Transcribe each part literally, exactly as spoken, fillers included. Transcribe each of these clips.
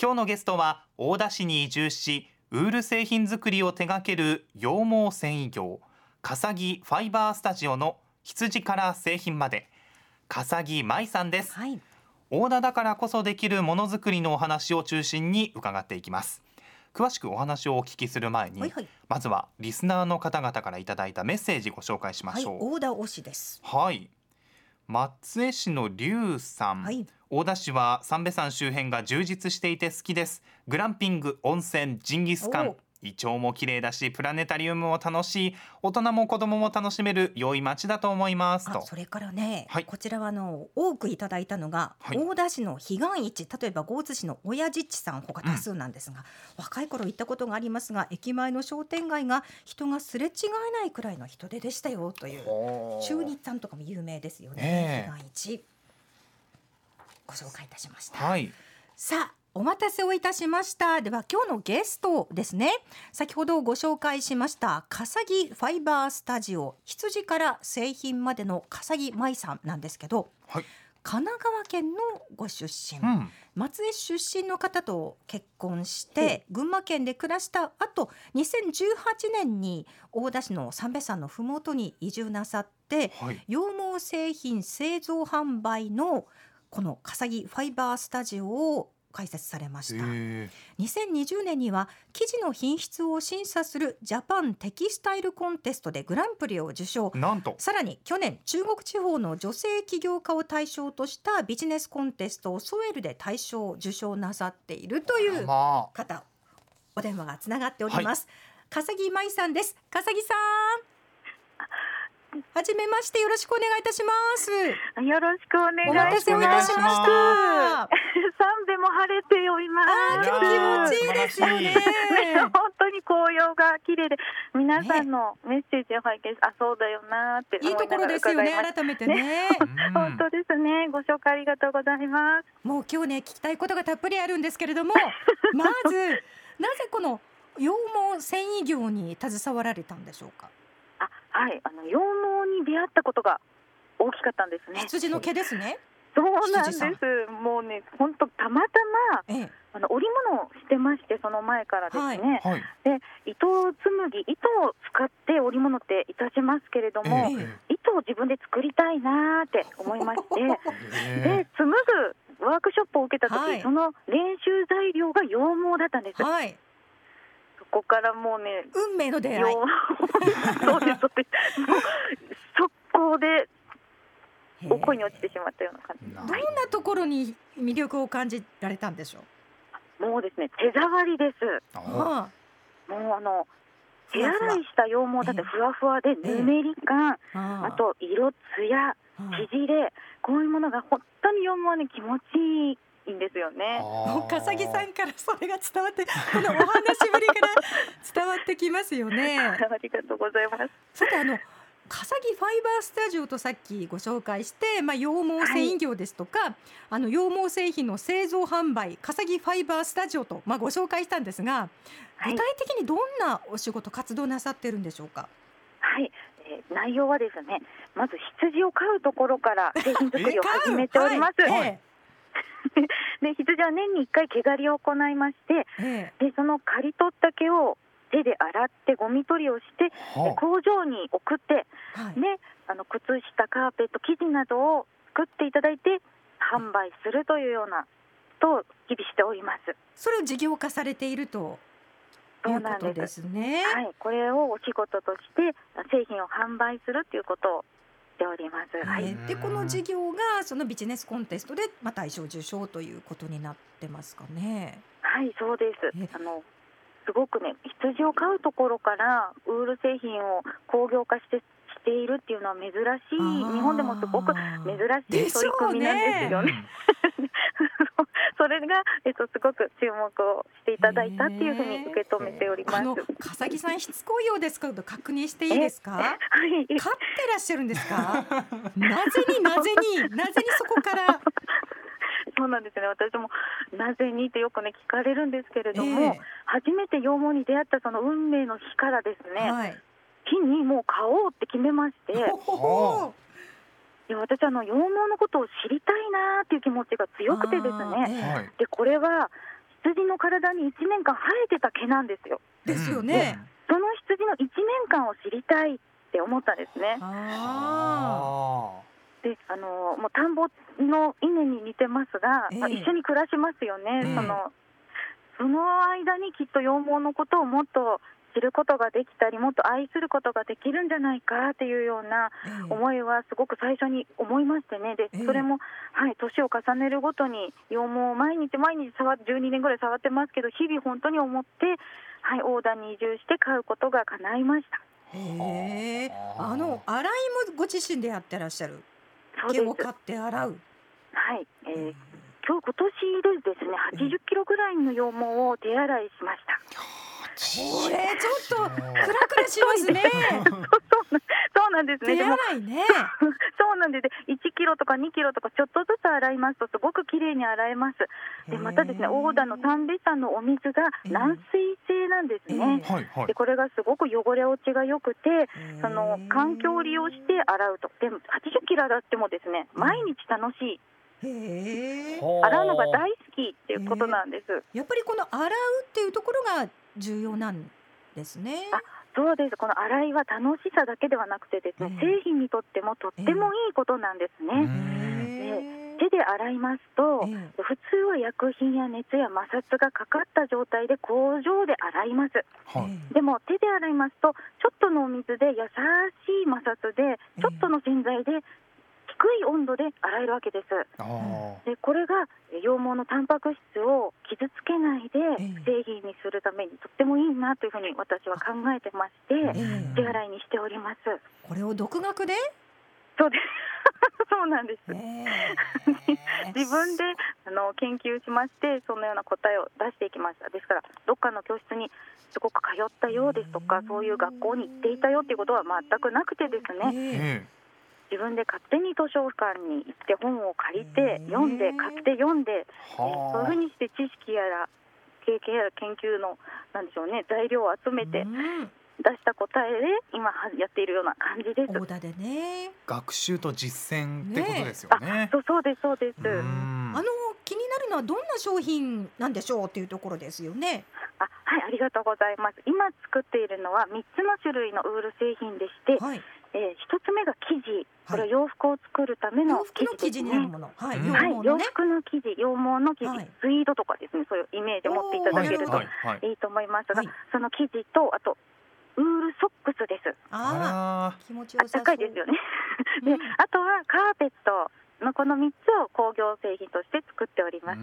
今日のゲストは大田市に移住しウール製品作りを手掛ける羊毛繊維業笠木ファイバースタジオの羊から製品まで笠木舞さんです、はい、大田だからこそできるものづくりのお話を中心に伺っていきます。詳しくお話をお聞きする前に、はいはい、まずはリスナーの方々からいただいたメッセージご紹介しましょう、はい、大田推しです、はい、松江市の龍さん、はい大田市は三瓶山周辺が充実していて好きです。グランピング、温泉、ジンギスカン、イチョウも綺麗だしプラネタリウムも楽しい、大人も子供も楽しめる良い街だと思いますと。あそれからね、はい、こちらはあの多くいただいたのが、はい、大田市の彼岸市、例えば江津市の親父地さん他多数なんですが、うん、若い頃行ったことがありますが駅前の商店街が人がすれ違えないくらいの人出でしたよという中日さんとかも有名ですよね、えー、彼岸市ご紹介いたしました、はい、さあお待たせをいたしました。では今日のゲストですね、先ほどご紹介しました笠木ファイバースタジオ羊から製品までの笠木舞さんなんですけど、はい、神奈川県のご出身、うん、松江出身の方と結婚して群馬県で暮らした後にせんじゅうはちねんに大田市の三瓶山のふもとに移住なさって、はい、羊毛製品製造販売のこの笠木ファイバースタジオを開設されました。にせんにじゅうねんには生地の品質を審査するジャパンテキスタイルコンテストでグランプリを受賞。なんと。さらに去年中国地方の女性起業家を対象としたビジネスコンテストをソエルで大賞を受賞なさっているという方、お電話がつながっております、はい、笠木舞さんです。笠木さんはじめまして、よろしくお願いいたします。よろしくお願いします。お待たせをいたしました。三瓶も晴れております。あ、気持ちいいですよね。本当に紅葉が綺麗で皆さんのメッセージを拝見して、あ、そうだよなって思いながら伺いました。いいところですよね、改めてね本当ですね、ご紹介ありがとうございます。もう今日ね、聞きたいことがたっぷりあるんですけれどもまずなぜこの羊毛繊維業に携わられたんでしょうか。はい、あの羊毛に出会ったことが大きかったんですね。羊の毛ですね。そうなんです。もうね、本当たまたま、ええ、あの織物をしてまして、その前からですね、はいはい、で糸紡ぎ、糸を使って織物っていたしますけれども、ええ、糸を自分で作りたいなって思いましてで紡ぐワークショップを受けた時、はい、その練習材料が羊毛だったんです、はい。ここからもうね、運命の出会いそうですそうですもう速攻でお恋に落ちてしまったような感じ。どんなところに魅力を感じられたんでしょう。もうですね、手触りです。ああ、もうあの手洗いした羊毛だってふわふわで、ぬめり感、えー、あ, あと色、つや、縮れ、こういうものが本当に羊毛はね、気持ちいいいいんですよね。笠木さんからそれが伝わって、このお話ぶりから伝わってきますよねありがとうございます。さて、あの笠木ファイバースタジオとさっきご紹介して、まあ、羊毛繊維業ですとか、はい、あの羊毛製品の製造販売笠木ファイバースタジオと、まあ、ご紹介したんですが、具体的にどんなお仕事活動なさってるんでしょうか。はい、内容はですね、まず羊を飼うところから製品作りを始めております、はいはい。で、羊は年にいっかい毛刈りを行いまして、ええ、でその刈り取った毛を手で洗ってゴミ取りをして、はあ、工場に送って、はいね、あの靴下、カーペット、生地などを作っていただいて販売するというようなことを日々しております。それを事業化されているということですね。そうなんです、はい、これをお仕事として製品を販売するということをております、はい。で、この事業がそのビジネスコンテストでまあ大賞受賞ということになってますかね。はい、そうです。あのすごくね、羊を飼うところからウール製品を工業化してしているっていうのは珍しい、日本でもすごく珍しい取り組みなんですよね。それが、えっと、すごく注目をしていただいたっていうふうに受け止めております。あの笠木さん、しつこいようですかと確認していいですか。はい、飼ってらっしゃるんですかなぜになぜになぜにそこからそうなんですね、私もなぜにってよくね聞かれるんですけれども、初めて羊毛に出会ったその運命の日からですね、はい、日にもう買おうって決めまして、おで私はあの羊毛のことを知りたいなっていう気持ちが強くてですね、でこれは羊の体にいちねんかん生えてた毛なんですよ。ですよね。その羊のいちねんかんを知りたいって思ったんですね。あであのもう田んぼの稲に似てますが、えーまあ、一緒に暮らしますよね、うん、そのその間にきっと羊毛のことをもっと知ることができたり、もっと愛することができるんじゃないかっていうような思いはすごく最初に思いましてね。でそれも、はい、年を重ねるごとに羊毛を毎日毎日触ってじゅうにねんぐらい触ってますけど、日々本当に思って、はい、大田に移住して買うことが叶いました。へえ。あの洗いもご自身でやってらっしゃる。毛を買って洗う。はい、えー、今日今年でですねはちじゅっキロぐらいの羊毛を手洗いしました。これちょっとクラクラしますね。そうなんですね。手洗いね。そうなんですね。いちキロとかにキロとかちょっとずつ洗いますとすごく綺麗に洗えます。でまたですね、大田の丹部山のお水が軟水性なんですね。でこれがすごく汚れ落ちが良くて、その環境を利用して洗うと。でもはちじゅっキロ洗ってもですね、毎日楽しい、へ洗うのが大好きっていうことなんです。やっぱりこの洗うっていうところが重要なんですね。あそうです。この洗いは楽しさだけではなくてですね、えー、製品にとってもとってもいいことなんですね、えー、で手で洗いますと、えー、普通は薬品や熱や摩擦がかかった状態で工場で洗います、はい、でも手で洗いますとちょっとのお水で優しい摩擦でちょっとの洗剤で低い温度で洗えるわけです。でこれが羊毛のタンパク質を傷つけないで製品にするためにとってもいいなというふうに私は考えてまして、手洗いにしております。これを独学で？そうです。そうなんです、ね、自分であの研究しまして、そのような答えを出していきました。ですからどっかの教室にすごく通ったようですとか、そういう学校に行っていたよということは全くなくてですね、自分で勝手に図書館に行って本を借りて読んで買って読んで、そういうふうにして知識やら経験やら研究のなんでしょうね、材料を集めて出した答えで今やっているような感じです。大田でね、学習と実践ってことですよね。ねあそうそうですそうです。うん、あの気になるのはどんな商品なんでしょうっていうところですよね。あはい、ありがとうございます。今作っているのはみっつの種類のウール製品でして、はい、えー、ひとつめが生地、これは洋服を作るための生地ですね。はい、洋服の生地、羊毛の生地、はい、スイードとかですね、そういうイメージを持っていただけるといいと思いますが、はい、その生地とあとウールソックスです。ああ、気持ちよさそう。暖かいですよね。で、うん、あとはカーペットのこのみっつを工業製品として作っております。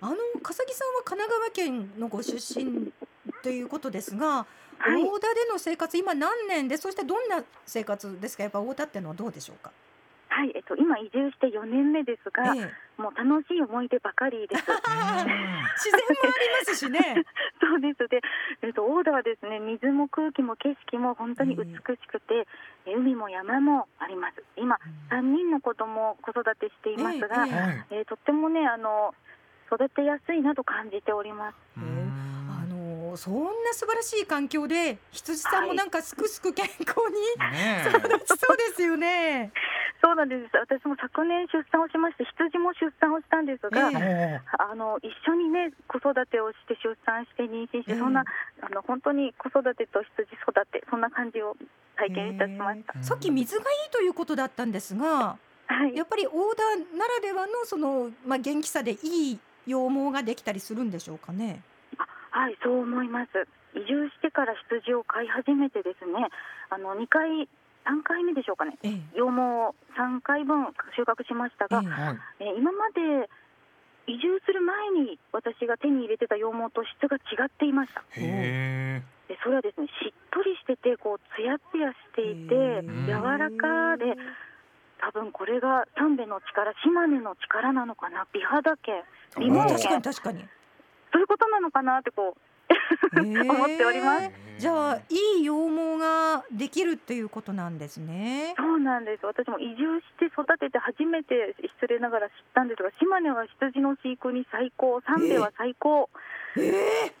あの笠木さんは神奈川県のご出身ということですが、はい、大田での生活今何年で、そしてどんな生活ですか。やっぱ大田ってのはどうでしょうか。はい、えっと、今移住してよねんめですが、ええ、もう楽しい思い出ばかりです。自然もありますしね。そうです。で、えっと、大田はですね、水も空気も景色も本当に美しくて、ええ、海も山もあります。今さんにんの子供を子育てしていますが、ええええ、とってもねあの育てやすいなと感じております。そんな素晴らしい環境で羊さんもなんかすくすく健康に育ちそうですよね。そうなんです。私も昨年出産をしまして、羊も出産をしたんですが、えー、あの一緒にね子育てをして出産して妊娠して、えー、そんなあの本当に子育てと羊育て、そんな感じを体験いたしました、えー、さっき水がいいということだったんですが、はい、やっぱり大田ならではのその、まあ、元気さでいい羊毛ができたりするんでしょうかね。はい、そう思います。移住してから羊を飼い始めてですね、あのにかいさんかいめでしょうかね、ええ、羊毛をさんかいぶん収穫しましたが、ええはい、え今まで移住する前に私が手に入れてた羊毛と質が違っていました。へー。でそれはですね、しっとりしててこうツヤツヤしていて柔らかで、多分これが丹部の力、島根の力なのかな、美肌県、美毛県、確かに確かにそういうことなのかなってこう、えー、思っております。じゃあいい羊毛ができるっていうことなんですね。そうなんです。私も移住して育てて初めて失礼ながら知ったんですが、島根は羊の飼育に最高、三部は最高、えーえー、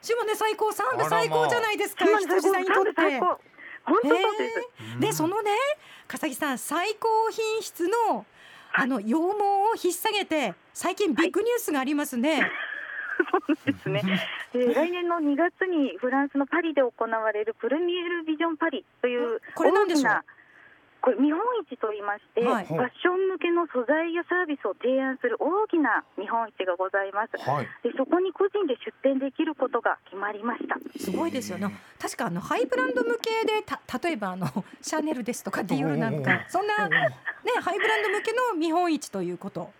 島根最高、三部最高じゃないですか、まあ、羊さんにとって最高、本当そうです、えー、でそのね笠木さん、最高品質の、あの羊毛を引っ提げて最近ビッグニュースがありますね、はいそうですねで来年のにがつにフランスのパリで行われるプルミエルビジョンパリという大きなこれ見本市といいまして、はい、ファッション向けの素材やサービスを提案する大きな見本市がございます、はい、でそこに個人で出店できることが決まりました。すごいですよね。確かあのハイブランド向けでた例えばあのシャネルですとかディオールなんかそんな、ね、ハイブランド向けの見本市ということ。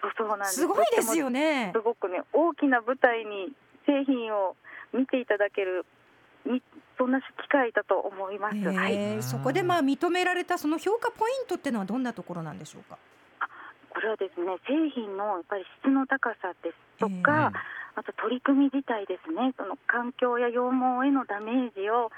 そうそうなんです。すごいですよね。すごくね大きな舞台に製品を見ていただけるそんな機会だと思います、えーはい、そこでまあ認められたその評価ポイントってのはどんなところなんでしょうか。あこれはですね製品のやっぱり質の高さですとか、えー、あと取り組み自体ですねその環境や羊毛へのダメージを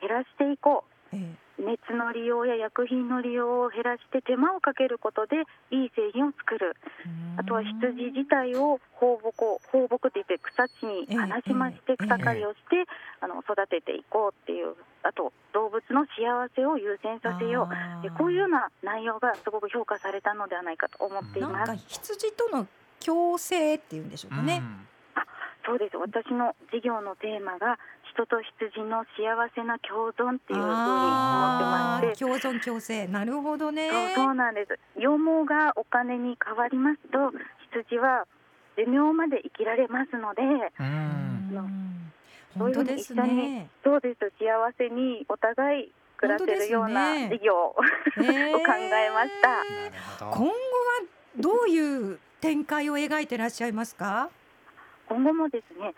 減らしていこう、えーえー、熱の利用や薬品の利用を減らして手間をかけることでいい製品を作る、えー、あとは羊自体を放牧を放牧って言って草地に放しまして草刈りをして、えーえーあの育てていこうっていう、あと動物の幸せを優先させようでこういうような内容がすごく評価されたのではないかと思っています。なんか羊との共生っていうんでしょうかね、うん、あそうです。私の事業のテーマが人と羊の幸せな共存っていうふうに思ってまして、共存共生、なるほどね。そう、そうなんです。羊毛がお金に変わりますと羊は寿命まで生きられますので、うん本当ですね。そうです。幸せにお互い暮らせるような事業を、ね、を考えました、えー、今後はどういう展開を描いていらっしゃいますか。今後もですね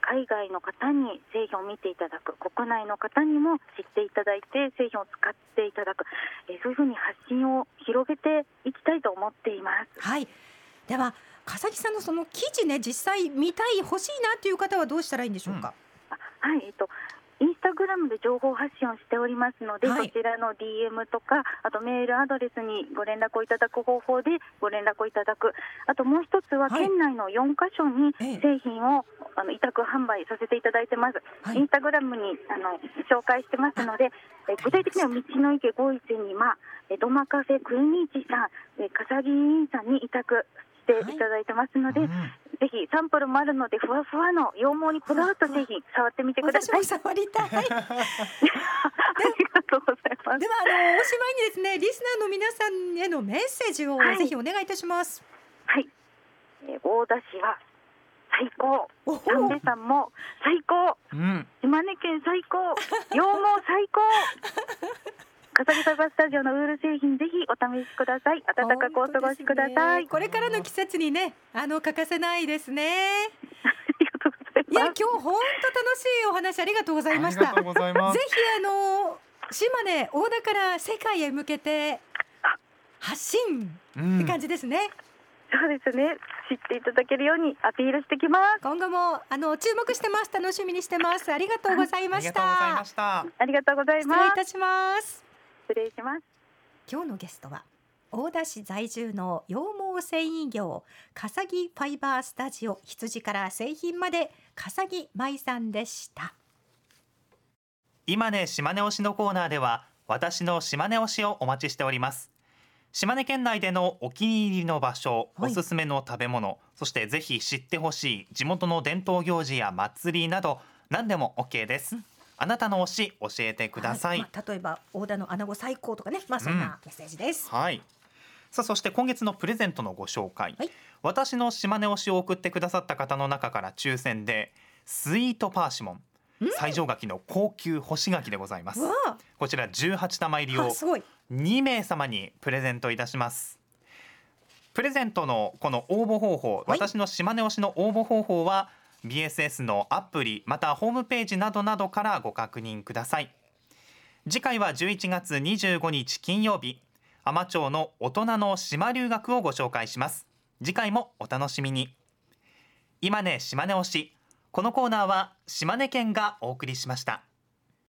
海外の方に製品を見ていただく、国内の方にも知っていただいて製品を使っていただく、えー、そういうふうに発信を広げていきたいと思っています。はい。では笠木さんのその記事ね実際見たい欲しいなという方はどうしたらいいんでしょうか。うん、はい、えっとインスタグラムで情報発信をしておりますので、はい、こちらの ディーエム とかあとメールアドレスにご連絡をいただく方法でご連絡をいただく、あともう一つは県内のよんカ所に製品を、はい、あの委託販売させていただいてます、はい、インスタグラムにあの紹介してますので、え具体的には道の池五一にまドマカフェクイニーチさん笠木委員さんに委託していただいてますので、はいうん、ぜひサンプルもあるのでふわふわの羊毛にこだわった製品触ってみてください。私も触りたいありがとうございます。ではあのおしまいにですねリスナーの皆さんへのメッセージを、はい、ぜひお願いいたします。はい、えー、大田市は最高、三瓶さんも最高、うん、島根県最高、羊毛最高笠木サバスタジオのウール製品ぜひお試しください。暖かくお過ごしください、ね、これからの季節にねあの欠かせないですねいや今日本当楽しいお話ありがとうございました。ありがとうございます。ぜひあの島根大田から世界へ向けて発信って感じですね、うん、そうですね。知っていただけるようにアピールしてきます。今後もあの注目してます。楽しみにしてます。ありがとうございました。ありがとうございました。失礼いたします。失礼します。今日のゲストは大田市在住の羊毛繊維業笠木ファイバースタジオ羊から製品まで笠木舞さんでした。今ね島根推しのコーナーでは私の島根推しをお待ちしております。島根県内でのお気に入りの場所、はい、おすすめの食べ物、そしてぜひ知ってほしい地元の伝統行事や祭りなど何でも OK です、うんあなたの推し教えてください、はいまあ、例えば大田の穴子最高とかね、まあ、そんなメッセージです、うんはい、さあそして今月のプレゼントのご紹介、はい、私の島根推しを送ってくださった方の中から抽選でスイートパーシモン、うん、最上柿の高級干し柿でございます。こちらじゅうはちたま入りをにめい様にプレゼントいたします。プレゼントのこの応募方法、はい、私の島根推しの応募方法はビーエスエス のアプリまたホームページなどなどからご確認ください。次回はじゅういちがつにじゅうごにち金曜日、海士町の大人の島留学をご紹介します。次回もお楽しみに。今ね島根推し、このコーナーは島根県がお送りしました。